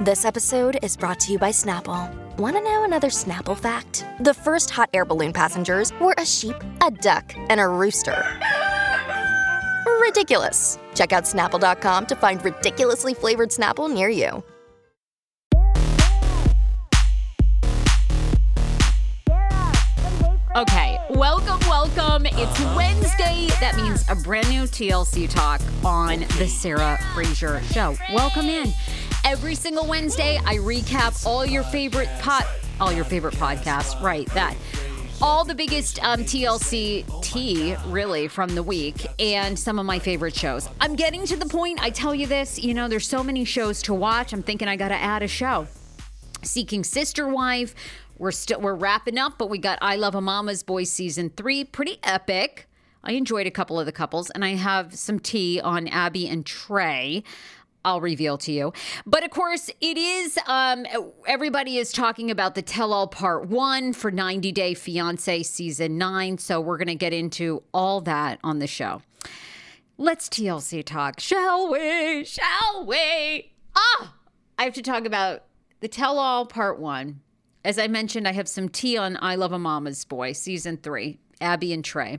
This episode is brought to you by Snapple. Want to know another Snapple fact? The first hot air balloon passengers were a sheep, a duck, and a rooster. Ridiculous. Check out Snapple.com to find ridiculously flavored Snapple near you. Okay, welcome. It's Wednesday. That means a brand new TLC talk on the Sarah Fraser Show. Welcome in. Every single Wednesday, I recap all your favorite podcasts, right? That all the biggest TLC tea really from the week and some of my favorite shows. I'm getting to the point. I tell you this, there's so many shows to watch. I'm thinking I got to add a show. Seeking Sister Wife. We're wrapping up, but we got I Love a Mama's Boy season 3. Pretty epic. I enjoyed a couple of the couples, and I have some tea on Abby and Trey. I'll reveal to you. But of course, it is, everybody is talking about the tell-all part 1 for 90 Day Fiancé season 9. So we're going to get into all that on the show. Let's TLC talk, shall we? I have to talk about the tell-all part 1. As I mentioned, I have some tea on I Love a Mama's Boy season 3, Abby and Trey.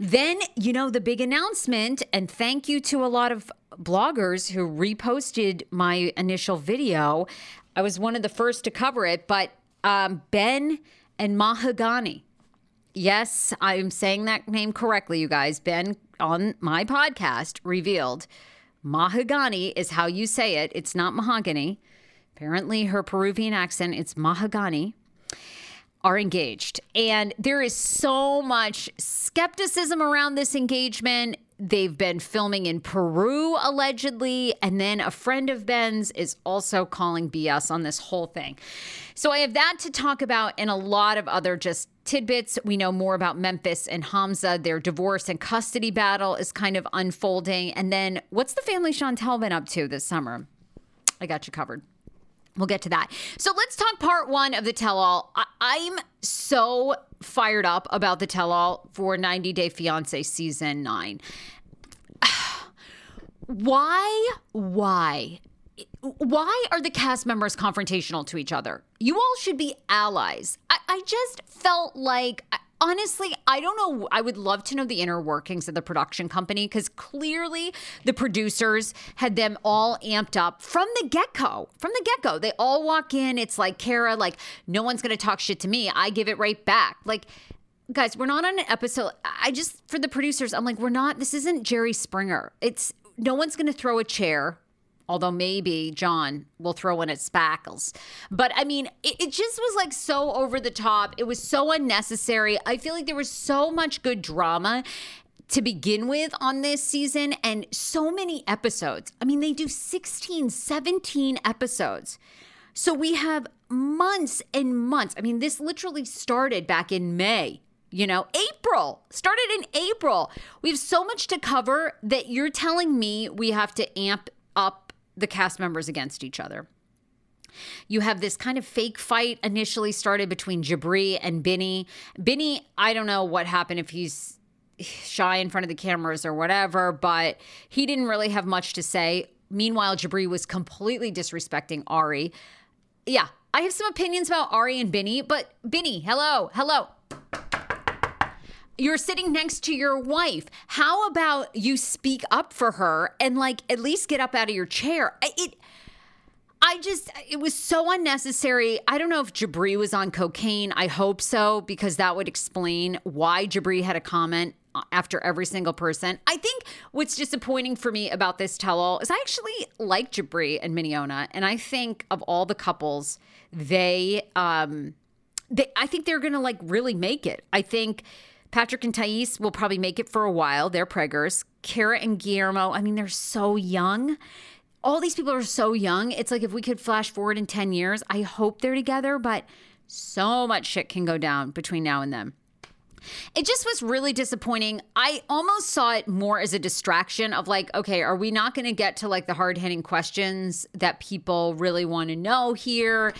Then, the big announcement, and thank you to a lot of bloggers who reposted my initial video. I was one of the first to cover it, but Ben and Mahogany. Yes, I'm saying that name correctly, you guys. Ben on my podcast revealed Mahogany is how you say it. It's not Mahogany. Apparently her Peruvian accent, it's Mahogany. Are engaged. And there is so much skepticism around this engagement. They've been filming in Peru, allegedly. And then a friend of Ben's is also calling BS on this whole thing. So I have that to talk about and a lot of other just tidbits. We know more about Memphis and Hamza. Their divorce and custody battle is kind of unfolding. And then what's the family Chantel been up to this summer? I got you covered. We'll get to that. So let's talk part 1 of the tell-all. I'm so fired up about the tell-all for 90 Day Fiancé season 9. Why are the cast members confrontational to each other? You all should be allies. I just felt like Honestly, I don't know. I would love to know the inner workings of the production company, because clearly the producers had them all amped up from the get-go. They all walk in. It's like, Kara, like, no one's going to talk shit to me. I give it right back. Like, guys, we're not on an episode. I just, for the producers, I'm like, we're not, this isn't Jerry Springer. It's, no one's going to throw a chair. Although maybe John will throw in its spackles. But I mean, it just was like so over the top. It was so unnecessary. I feel like there was so much good drama to begin with on this season and so many episodes. I mean, they do 16, 17 episodes. So we have months and months. I mean, this literally started back in May. You know, April. We have so much to cover that you're telling me we have to amp up the cast members against each other. You have this kind of fake fight initially started between Jabri and Binny. Binny, I don't know what happened, if he's shy in front of the cameras or whatever, but he didn't really have much to say. Meanwhile, Jabri was completely disrespecting Ari. Yeah, I have some opinions about Ari and Binny, but Binny, hello. You're sitting next to your wife. How about you speak up for her and, like, at least get up out of your chair? It was so unnecessary. I don't know if Jabri was on cocaine. I hope so, because that would explain why Jabri had a comment after every single person. I think what's disappointing for me about this tell-all is I actually like Jabri and Mignon, and I think of all the couples, I think they're going to, like, really make it. I think Patrick and Thais will probably make it for a while. They're preggers. Kara and Guillermo, I mean, they're so young. All these people are so young. It's like if we could flash forward in 10 years, I hope they're together, but so much shit can go down between now and then. It just was really disappointing. I almost saw it more as a distraction of like, okay, are we not going to get to like the hard-hitting questions that people really want to know here?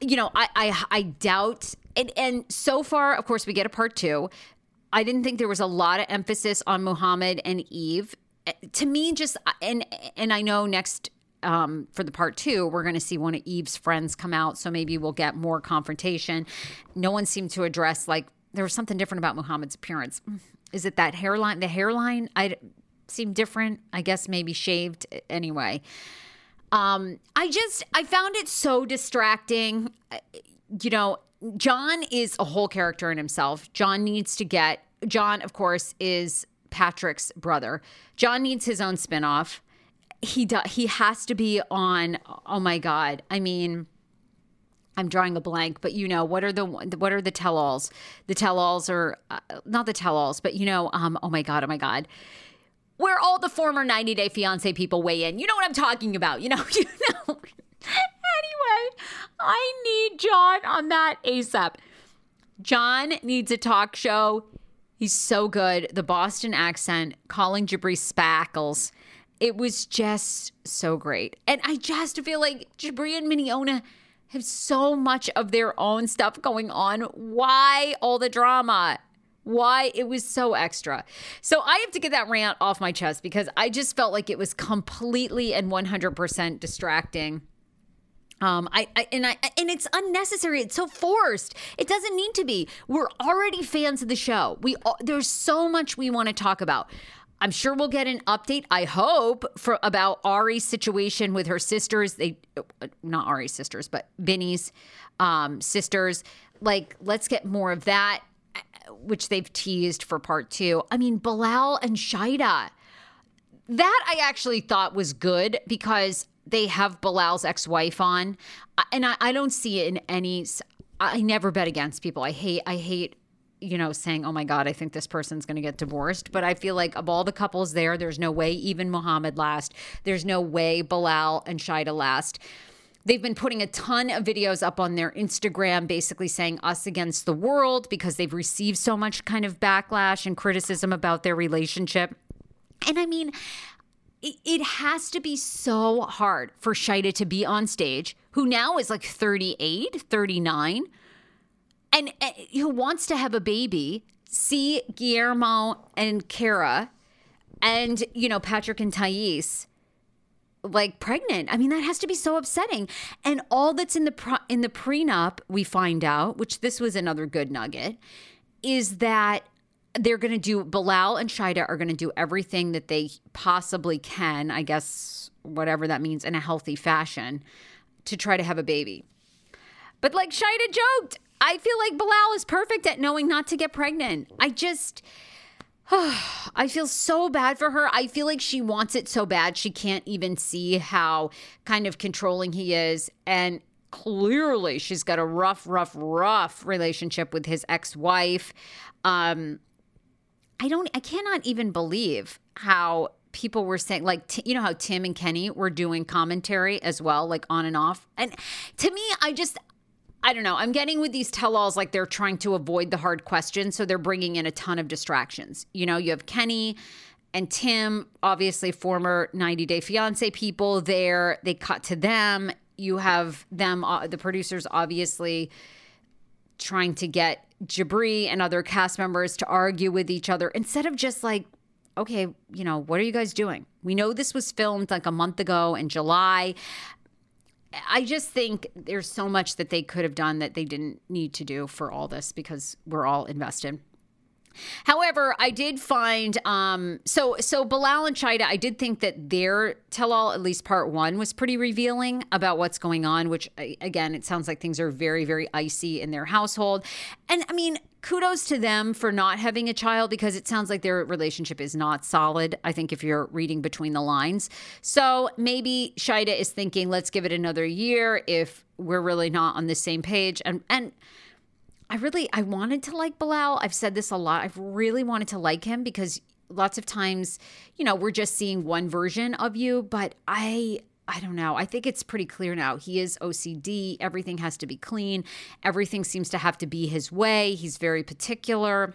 You know, I doubt. And so far, of course, we get a part two. I didn't think there was a lot of emphasis on Muhammad and Eve. To me, just, and I know next for the part two, we're going to see one of Eve's friends come out. So maybe we'll get more confrontation. No one seemed to address, like, there was something different about Muhammad's appearance. Is it that hairline? The hairline seemed different. I guess maybe shaved anyway. I found it so distracting. You know, John is a whole character in himself. John, of course, is Patrick's brother. John needs his own spinoff. He has to be on, oh my God. I mean, I'm drawing a blank, but you know, what are the tell-alls? The tell-alls are, not the tell-alls, but you know, oh my God. Where all the former 90 Day Fiancé people weigh in. You know what I'm talking about. You know. Anyway, I need John on that ASAP. John needs a talk show. He's so good. The Boston accent, calling Jabri spackles. It was just so great. And I just feel like Jabri and Mignon have so much of their own stuff going on. Why all the drama? Why it was so extra. So I have to get that rant off my chest because I just felt like it was completely and 100% distracting. And it's unnecessary. It's so forced. It doesn't need to be. We're already fans of the show. There's so much we want to talk about. I'm sure we'll get an update, I hope, about Ari's situation with her sisters. Not Ari's sisters, but Binny's sisters. Like, let's get more of that, which they've teased for part two. I mean, Bilal and Shaeeda, that I actually thought was good because they have Bilal's ex-wife on. And I don't see it in any, I never bet against people. I hate, you know, saying, oh my God, I think this person's going to get divorced. But I feel like of all the couples there's no way even Muhammad last. There's no way Bilal and Shaeeda last. They've been putting a ton of videos up on their Instagram, basically saying us against the world because they've received so much kind of backlash and criticism about their relationship. And I mean, it has to be so hard for Shaeeda to be on stage, who now is like 38, 39, and who wants to have a baby, see Guillermo and Kara and, you know, Patrick and Thais. like pregnant. I mean, that has to be so upsetting. And all that's in the prenup, we find out, which this was another good nugget, is that they're going to do, Bilal and Shaeeda are going to do everything that they possibly can, I guess, whatever that means, in a healthy fashion to try to have a baby. But like Shaeeda joked, I feel like Bilal is perfect at knowing not to get pregnant. I feel so bad for her. I feel like she wants it so bad. She can't even see how kind of controlling he is. And clearly she's got a rough relationship with his ex-wife. I cannot even believe how people were saying, like, you know how Tim and Kenny were doing commentary as well, like on and off. And to me, I don't know. I'm getting with these tell-alls like they're trying to avoid the hard questions, so they're bringing in a ton of distractions. You know, you have Kenny and Tim, obviously former 90 Day Fiancé people there. They cut to them. You have them, the producers, obviously trying to get Jabri and other cast members to argue with each other instead of just like, okay, you know, what are you guys doing? We know this was filmed like a month ago in July. I just think there's so much that they could have done that they didn't need to do for all this because we're all invested. However, I did find, so Bilal and Shaeeda, I did think that their tell-all, at least part one, was pretty revealing about what's going on, which, again, it sounds like things are very, very icy in their household. And, I mean, kudos to them for not having a child because it sounds like their relationship is not solid, I think, if you're reading between the lines. So maybe Shaeeda is thinking, let's give it another year if we're really not on the same page. And I wanted to like Bilal. I've said this a lot. I've really wanted to like him because lots of times, you know, we're just seeing one version of you. But I don't know. I think it's pretty clear now. He is OCD. Everything has to be clean. Everything seems to have to be his way. He's very particular.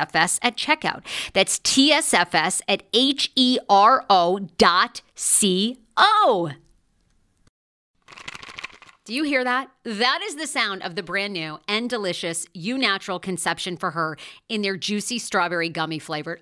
at checkout. That's TSFS at hero.co. Do you hear that? That is the sound of the brand new and delicious You Natural Conception for Her in their juicy strawberry gummy flavored.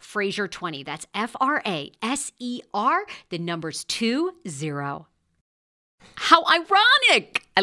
Fraser20. That's F-R-A-S-E-R, the numbers 20. How ironic. I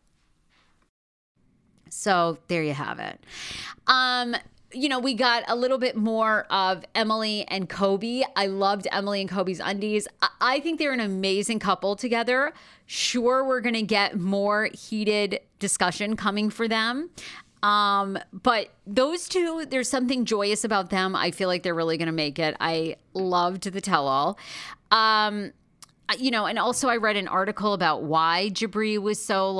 So there you have it. We got a little bit more of Emily and Kobe. I loved Emily and Kobe's undies. I think they're an amazing couple together. Sure, we're going to get more heated discussion coming for them. But those two, there's something joyous about them. I feel like they're really going to make it. I loved the tell-all. And also I read an article about why Jabri was so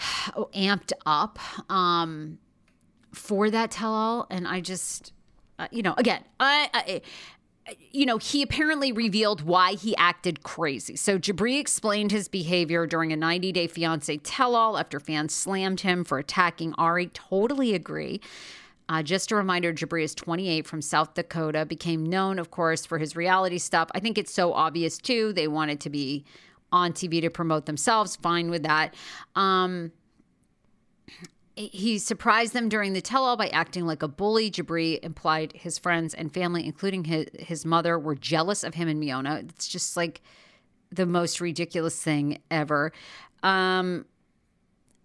amped up for that tell-all, and I just, he apparently revealed why he acted crazy. So Jabri explained his behavior during a 90 Day Fiancé tell-all after fans slammed him for attacking Ari. Totally agree. Just a reminder, Jabri is 28 from South Dakota, became known, of course, for his reality stuff. I think it's so obvious, too. They wanted to be on TV to promote themselves. Fine with that. He surprised them during the tell-all by acting like a bully. Jabri implied his friends and family, including his mother, were jealous of him and Miona. It's just the most ridiculous thing ever. And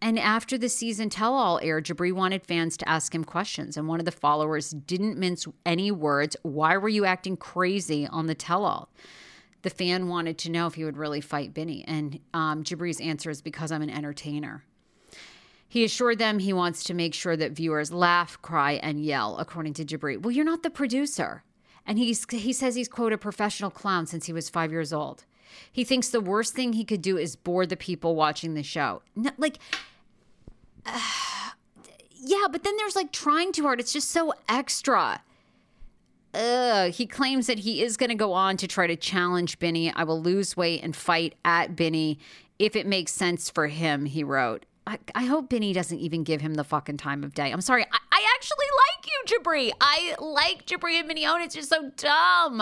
after the season tell-all aired, Jabri wanted fans to ask him questions, and one of the followers didn't mince any words. Why were you acting crazy on the tell-all? The fan wanted to know if he would really fight Binny, and Jabri's answer is because I'm an entertainer. He assured them he wants to make sure that viewers laugh, cry, and yell, according to Jabri. Well, you're not the producer. And he says he's, quote, a professional clown since he was 5 years old. He thinks the worst thing he could do is bore the people watching the show. But then there's trying too hard. It's just so extra. He claims that he is going to go on to try to challenge Binny. I will lose weight and fight at Binny if it makes sense for him, he wrote. I hope Binny doesn't even give him the fucking time of day. I'm sorry. I actually like you, Jabri. I like Jabri and Mignone. It's just so dumb.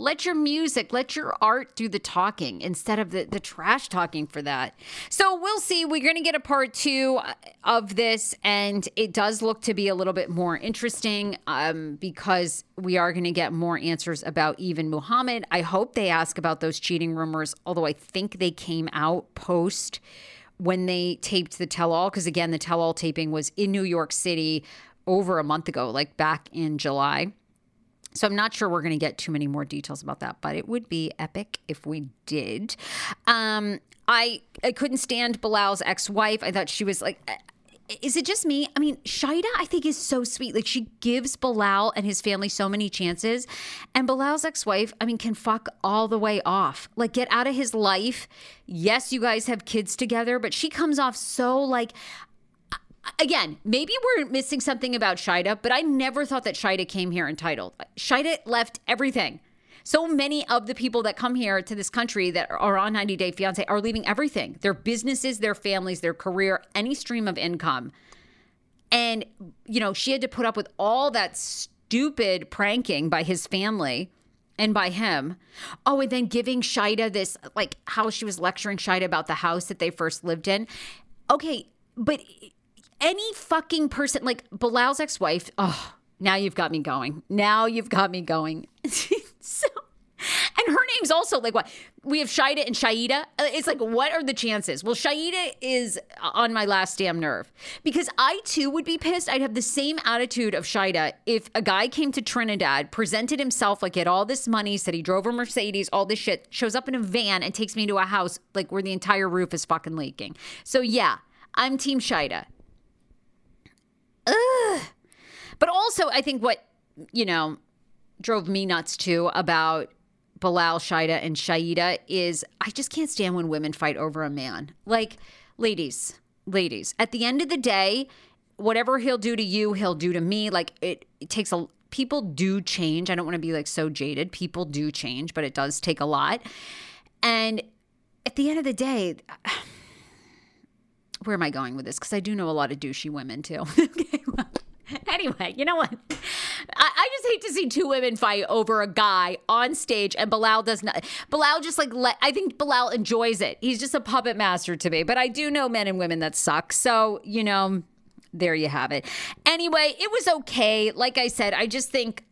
Let your music, let your art do the talking instead of the trash talking for that. So we'll see. We're going to get a part two of this, and it does look to be a little bit more interesting because we are going to get more answers about even Muhammad. I hope they ask about those cheating rumors, although I think they came out post when they taped the tell-all, because, again, the tell-all taping was in New York City over a month ago, like back in July. So I'm not sure we're going to get too many more details about that, but it would be epic if we did. I couldn't stand Bilal's ex-wife. I thought she was like, is it just me? I mean, Shaeeda, I think, is so sweet. Like, she gives Bilal and his family so many chances. And Bilal's ex-wife, I mean, can fuck all the way off. Like, get out of his life. Yes, you guys have kids together, but she comes off so like... Again, maybe we're missing something about Shaeeda, but I never thought that Shaeeda came here entitled. Shaeeda left everything. So many of the people that come here to this country that are on 90 Day Fiancé are leaving everything. Their businesses, their families, their career, any stream of income. And, you know, she had to put up with all that stupid pranking by his family and by him. Oh, and then giving Shaeeda this, like, how she was lecturing Shaeeda about the house that they first lived in. Okay, but... any fucking person, like Bilal's ex-wife, oh, now you've got me going. Now you've got me going. So, and her name's also like, what? We have Shaeeda and Shaeeda. It's like, what are the chances? Well, Shaeeda is on my last damn nerve because I too would be pissed. I'd have the same attitude of Shaeeda if a guy came to Trinidad, presented himself like he had all this money, said he drove a Mercedes, all this shit, shows up in a van and takes me to a house like where the entire roof is fucking leaking. So yeah, I'm team Shaeeda. Ugh. But also, I think what, you know, drove me nuts too about Bilal, Shaeeda, and Shaeeda is I just can't stand when women fight over a man. Like, ladies, at the end of the day, whatever he'll do to you, he'll do to me. Like, it takes a... people do change. I don't want to be, like, so jaded. People do change, but it does take a lot. And at the end of the day... where am I going with this? Because I do know a lot of douchey women too. Okay, well, anyway, you know what? I just hate to see two women fight over a guy on stage, and Bilal does not. Bilal just like I think Bilal enjoys it. He's just a puppet master to me. But I do know men and women that suck. So, you know, there you have it. Anyway, it was okay. Like I said, I just think,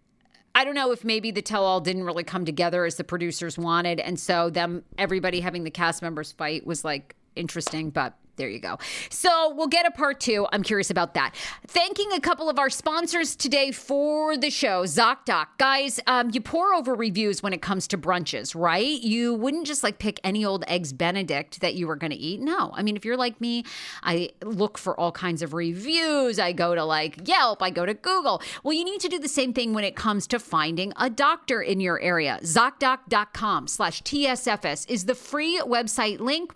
I don't know if maybe the tell-all didn't really come together as the producers wanted. And so everybody having the cast members fight was like interesting, but there you go. So we'll get a part two. I'm curious about that. Thanking a couple of our sponsors today for the show. ZocDoc. Guys, you pour over reviews when it comes to brunches, right? You wouldn't just like pick any old Eggs Benedict that you were going to eat. No. I mean, if you're like me, I look for all kinds of reviews. I go to like Yelp. I go to Google. Well, you need to do the same thing when it comes to finding a doctor in your area. ZocDoc.com/TSFS is the free website link,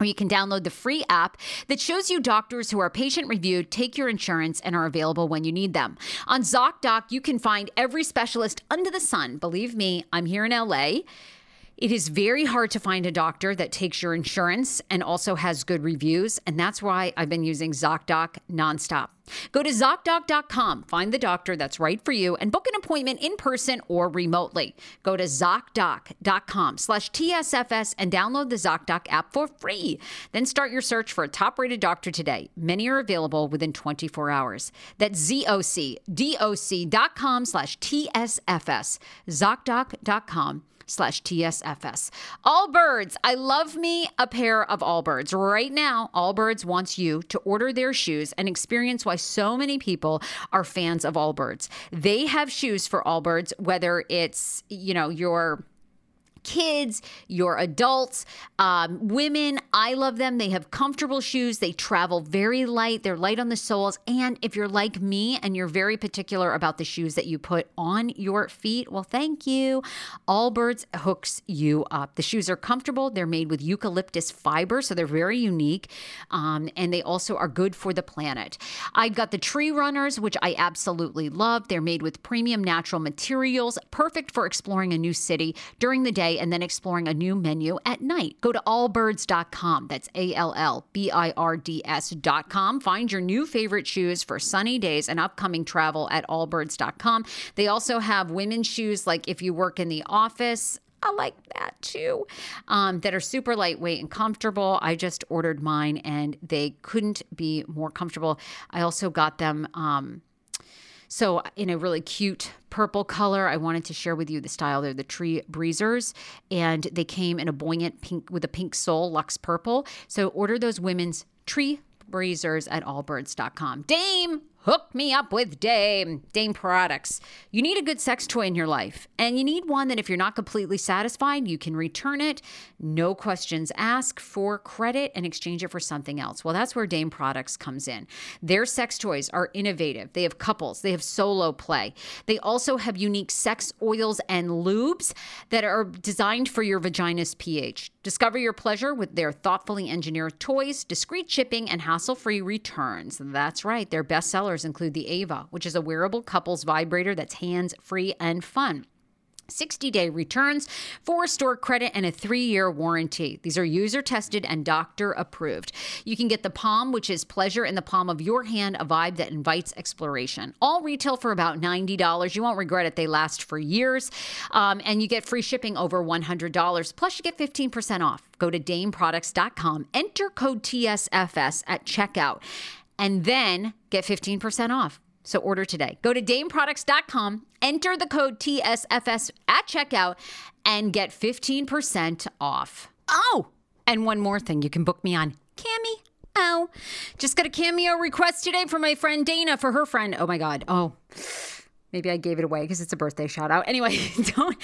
or you can download the free app that shows you doctors who are patient-reviewed, take your insurance, and are available when you need them. On ZocDoc, you can find every specialist under the sun. Believe me, I'm here in LA. It is very hard to find a doctor that takes your insurance and also has good reviews, and that's why I've been using ZocDoc nonstop. Go to ZocDoc.com, find the doctor that's right for you, and book an appointment in person or remotely. Go to ZocDoc.com/TSFS and download the ZocDoc app for free. Then start your search for a top-rated doctor today. Many are available within 24 hours. That's ZocDoc.com/TSFS. ZocDoc.com/TSFS. Allbirds. I love me a pair of Allbirds. Right now, Allbirds wants you to order their shoes and experience why so many people are fans of Allbirds. They have shoes for Allbirds, whether it's, you know, your kids, your adults, women. I love them. They have comfortable shoes. They travel very light. They're light on the soles. And if you're like me and you're very particular about the shoes that you put on your feet, well, thank you. Allbirds hooks you up. The shoes are comfortable. They're made with eucalyptus fiber, so they're very unique. And they also are good for the planet. I've got the Tree Runners, which I absolutely love. They're made with premium natural materials, perfect for exploring a new city during the day day and then exploring a new menu at night. Go to allbirds.com. That's ALLBIRDS.com. Find your new favorite shoes for sunny days and upcoming travel at allbirds.com. They also have women's shoes, like if you work in the office. I like that too, that are super lightweight and comfortable. I just ordered mine and they couldn't be more comfortable. I also got them so in a really cute purple color. I wanted to share with you the style. They're the Tree Breezers, and they came in a buoyant pink with a pink sole, luxe purple. So order those women's Tree Breezers at allbirds.com. Dame, hook me up with Dame products. You need a good sex toy in your life, and you need one that if you're not completely satisfied, you can return it, no questions asked, for credit, and exchange it for something else. Well, that's where Dame products comes in. Their sex toys are innovative. They have couples, they have solo play. They also have unique sex oils and lubes that are designed for your vagina's pH. Discover your pleasure with their thoughtfully engineered toys, discreet shipping, and hassle-free returns. That's right, their best sellers include the Ava, which is a wearable couples vibrator that's hands-free and fun. 60-day returns, 4-store credit, and a 3-year warranty. These are user-tested and doctor-approved. You can get the Palm, which is pleasure in the palm of your hand, a vibe that invites exploration. All retail for about $90. You won't regret it. They last for years, and you get free shipping over $100. Plus, you get 15% off. Go to dameproducts.com. Enter code TSFS at checkout, and then get 15% off. So order today. Go to dameproducts.com, enter the code TSFS at checkout, and get 15% off. Oh, and one more thing. You can book me on Cameo. Just got a Cameo request today from my friend Dana for her friend. Oh, my God. Oh, maybe I gave it away because it's a birthday shout out. Anyway, don't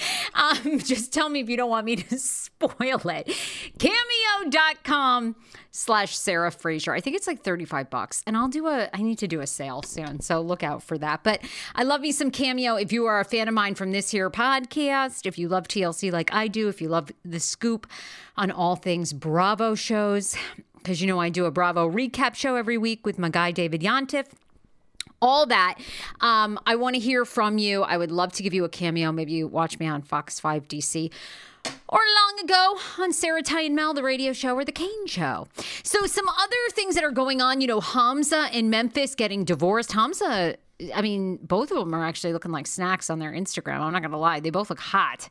just tell me if you don't want me to spoil it. Cameo.com/Sarah Fraser. I think it's like $35, and I need to do a sale soon, so look out for that. But I love me some Cameo. If you are a fan of mine from this here podcast, if you love TLC like I do, if you love The Scoop on all things Bravo shows, because you know I do a Bravo recap show every week with my guy David Yontif. All that. I want to hear from you. I would love to give you a cameo. Maybe you watch me on Fox 5 DC or long ago on Sarah, Ty, and Mel, the radio show, or the Kane show. So some other things that are going on, you know, Hamza in Memphis getting divorced. Hamza, I mean, both of them are actually looking like snacks on their Instagram. I'm not going to lie. They both look hot.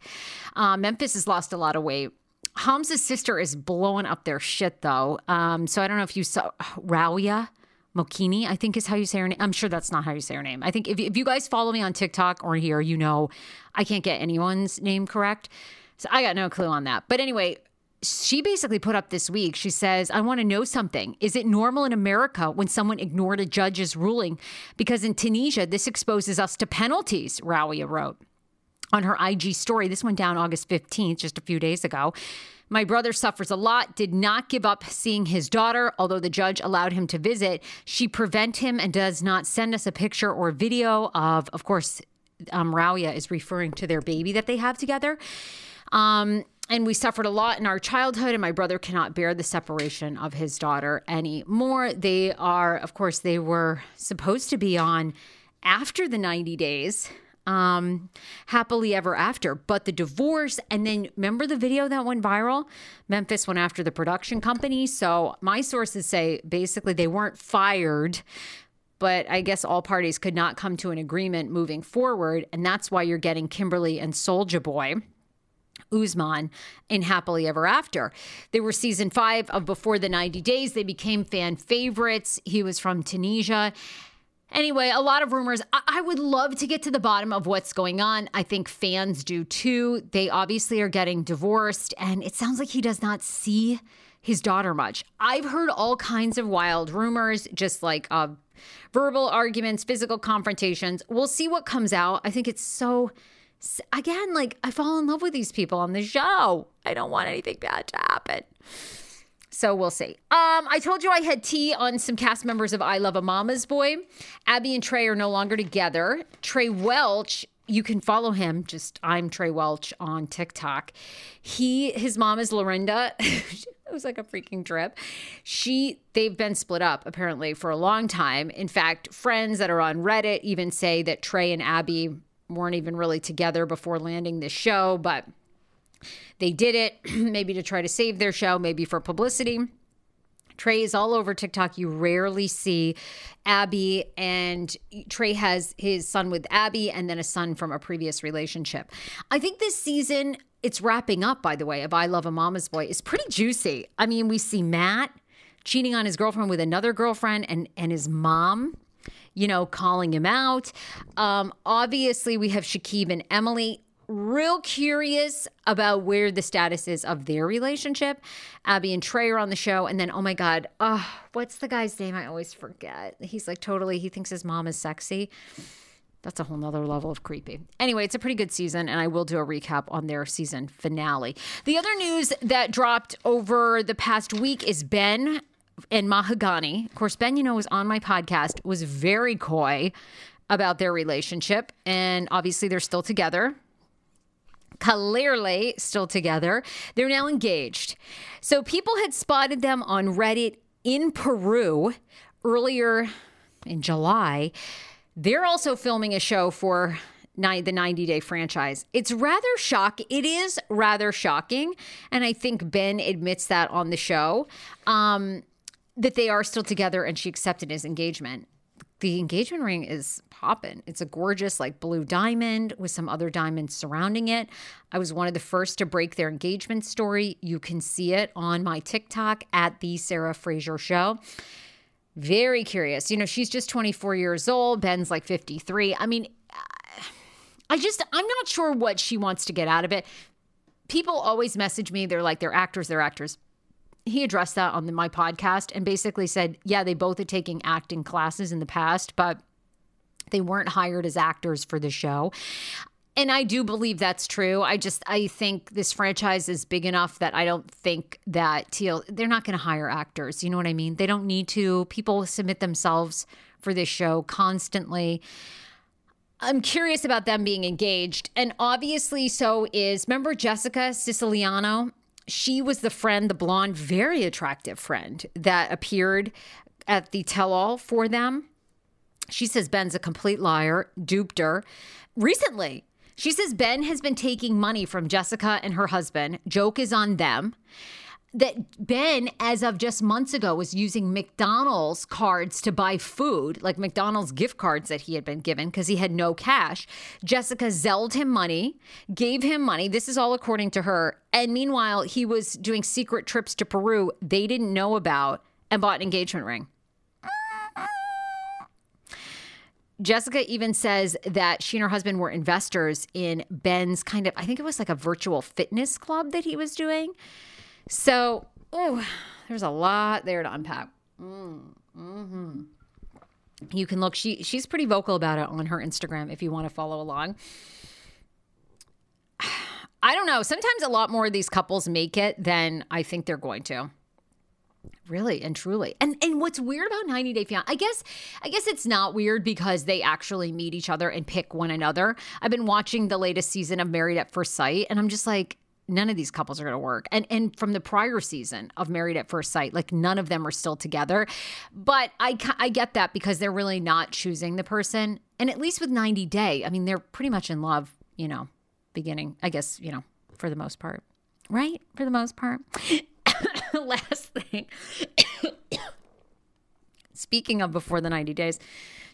Memphis has lost a lot of weight. Hamza's sister is blowing up their shit, though. So I don't know if you saw Rauya Mokini, I think is how you say her name. I'm sure that's not how you say her name. I think if you guys follow me on TikTok or here, you know I can't get anyone's name correct. So I got no clue on that. But anyway, she basically put up this week, she says, I want to know something. Is it normal in America when someone ignored a judge's ruling? Because in Tunisia, this exposes us to penalties, Rauya wrote on her IG story. This went down August 15th, just a few days ago. My brother suffers a lot, did not give up seeing his daughter. Although the judge allowed him to visit, she prevent him and does not send us a picture or video of course, Rauya is referring to their baby that they have together. And we suffered a lot in our childhood, and my brother cannot bear the separation of his daughter anymore. They are, of course, they were supposed to be on after the 90 days. Happily ever after, but the divorce, and then remember the video that went viral? Memphis went after the production company. So my sources say basically they weren't fired, but I guess all parties could not come to an agreement moving forward. And that's why you're getting Kimberly and Soulja Boy Usman in Happily Ever After. They were season 5 of Before the 90 Days. They became fan favorites. He was from Tunisia. Anyway, a lot of rumors. I would love to get to the bottom of what's going on. I think fans do too. They obviously are getting divorced, and it sounds like he does not see his daughter much. I've heard all kinds of wild rumors, just like verbal arguments, physical confrontations. We'll see what comes out. I think it's so, again, like I fall in love with these people on the show. I don't want anything bad to happen. So we'll see. I told you I had tea on some cast members of I Love a Mama's Boy. Abby and Trey are no longer together. Trey Welch, you can follow him. Just I'm Trey Welch on TikTok. His mom is Lorinda. It was like a freaking trip. They've been split up apparently for a long time. In fact, friends that are on Reddit even say that Trey and Abby weren't even really together before landing this show, but They did it maybe to try to save their show, maybe for publicity. Trey is all over TikTok. You rarely see Abby, and Trey has his son with Abby and then a son from a previous relationship. I think this season, it's wrapping up, by the way, of I Love a Mama's Boy. It's pretty juicy. I mean, we see Matt cheating on his girlfriend with another girlfriend and his mom, you know, calling him out. Obviously, we have Shakib and Emily. Real curious about where the status is of their relationship. Abby and Trey are on the show. And then, oh my God, what's the guy's name? I always forget. He's like totally, he thinks his mom is sexy. That's a whole nother level of creepy. Anyway, it's a pretty good season, and I will do a recap on their season finale. The other news that dropped over the past week is Ben and Mahogany. Of course, Ben, you know, was on my podcast, was very coy about their relationship. And obviously they're still together. Clearly still together. They're now engaged. So people had spotted them on Reddit in Peru earlier in July. They're also filming a show for the 90 Day franchise. It is rather shocking. And I think Ben admits that on the show, that they are still together and she accepted his engagement. The engagement ring is popping. It's a gorgeous like blue diamond with some other diamonds surrounding it. I was one of the first to break their engagement story. You can see it on my TikTok at the Sarah Fraser Show. Very curious. You know, she's just 24 years old. Ben's like 53. I mean, I'm not sure what she wants to get out of it. People always message me. They're like, they're actors. He addressed that on my podcast and basically said, yeah, they both are taking acting classes in the past, but they weren't hired as actors for the show. And I do believe that's true. I think this franchise is big enough that I don't think that they're not going to hire actors. You know what I mean? They don't need to. People submit themselves for this show constantly. I'm curious about them being engaged. And obviously so is, remember Jessica Siciliano? She was the friend, the blonde, very attractive friend that appeared at the tell-all for them. She says Ben's a complete liar, duped her. Recently, she says Ben has been taking money from Jessica and her husband. Joke is on them. That Ben, as of just months ago, was using McDonald's cards to buy food, like McDonald's gift cards that he had been given because he had no cash. Jessica Zelled him money, gave him money. This is all according to her. And meanwhile, he was doing secret trips to Peru they didn't know about and bought an engagement ring. Jessica even says that she and her husband were investors in Ben's kind of, I think it was like a virtual fitness club that he was doing. So, there's a lot there to unpack. You can look, she's pretty vocal about it on her Instagram if you want to follow along. I don't know. Sometimes a lot more of these couples make it than I think they're going to. Really and truly. And what's weird about 90 Day Fiancé, I guess it's not weird because they actually meet each other and pick one another. I've been watching the latest season of Married at First Sight, and I'm just like, none of these couples are going to work. And from the prior season of Married at First Sight, like none of them are still together. But I get that because they're really not choosing the person. And at least with 90 Day, I mean, they're pretty much in love, you know, beginning, I guess, you know, for the most part. Right? For the most part. Last thing. Speaking of before the 90 days,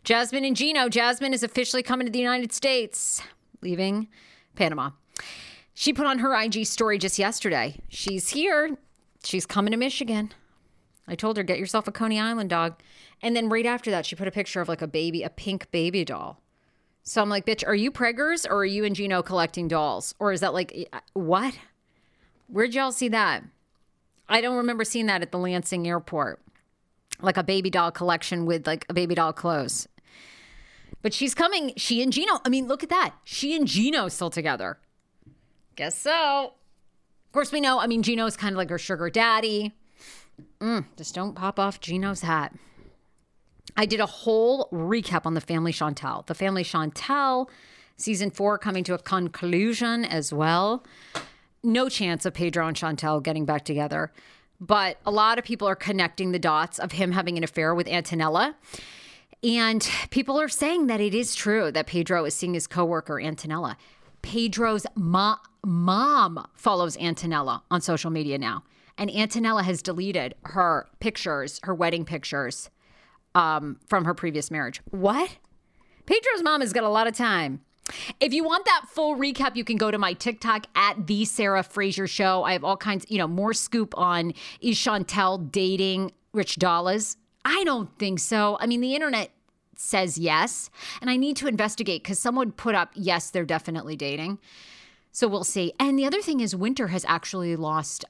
Jasmine and Gino. Jasmine is officially coming to the United States, leaving Panama. She put on her IG story just yesterday. She's here. She's coming to Michigan. I told her, get yourself a Coney Island dog. And then right after that, she put a picture of like a baby, a pink baby doll. So I'm like, bitch, are you preggers or are you and Gino collecting dolls? Or is that like, what? Where'd y'all see that? I don't remember seeing that at the Lansing airport. Like a baby doll collection with like a baby doll clothes. But she's coming. She and Gino. I mean, look at that. She and Gino still together. Guess so. Of course, we know. I mean, Gino's kind of like her sugar daddy. Just don't pop off Gino's hat. I did a whole recap on the Family Chantel. The Family Chantel season 4 coming to a conclusion as well. No chance of Pedro and Chantel getting back together. But a lot of people are connecting the dots of him having an affair with Antonella. And people are saying that it is true that Pedro is seeing his coworker, Antonella. Pedro's mom follows Antonella on social media now. And Antonella has deleted her pictures, her wedding pictures, from her previous marriage. What? Pedro's mom has got a lot of time. If you want that full recap, you can go to my TikTok at The Sarah Fraser Show. I have all kinds, more scoop on is Chantel dating Rich Dollaz? I don't think so. I mean, the internet says yes, and I need to investigate because someone put up, yes, they're definitely dating. So we'll see. And the other thing is Winter has actually lost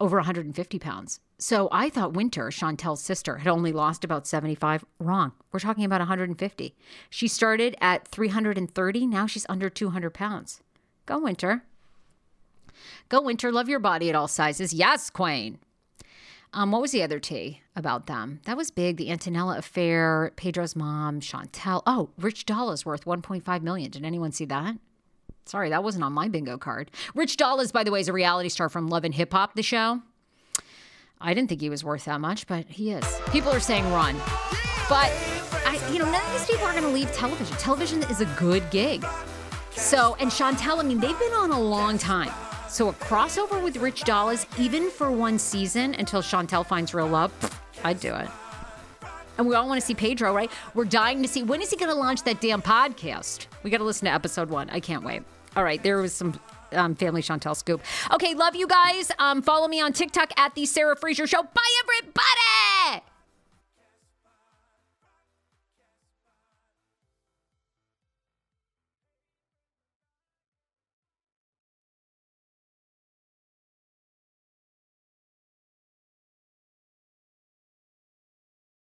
over 150 pounds. So I thought Winter, Chantel's sister, had only lost about 75. Wrong. We're talking about 150. She started at 330. Now she's under 200 pounds. Go, Winter. Go, Winter. Love your body at all sizes. Yes, Queen. What was the other tea about them? That was big. The Antonella affair, Pedro's mom, Chantel. Oh, Rich Dollaz worth $1.5 million. Did anyone see that? Sorry, that wasn't on my bingo card. Rich Dollaz, by the way, is a reality star from Love and Hip Hop, the show. I didn't think he was worth that much, but he is. People are saying run. But, none of these people are going to leave television. Television is a good gig. So, and Chantel, they've been on a long time. So a crossover with Rich Dollaz, even for one season until Chantel finds real love, I'd do it. And we all want to see Pedro, right? We're dying to see. When is he going to launch that damn podcast? We got to listen to episode 1. I can't wait. All right. There was some family Chantel scoop. Okay. Love you guys. Follow me on TikTok at The Sarah Fraser Show. Bye, everybody.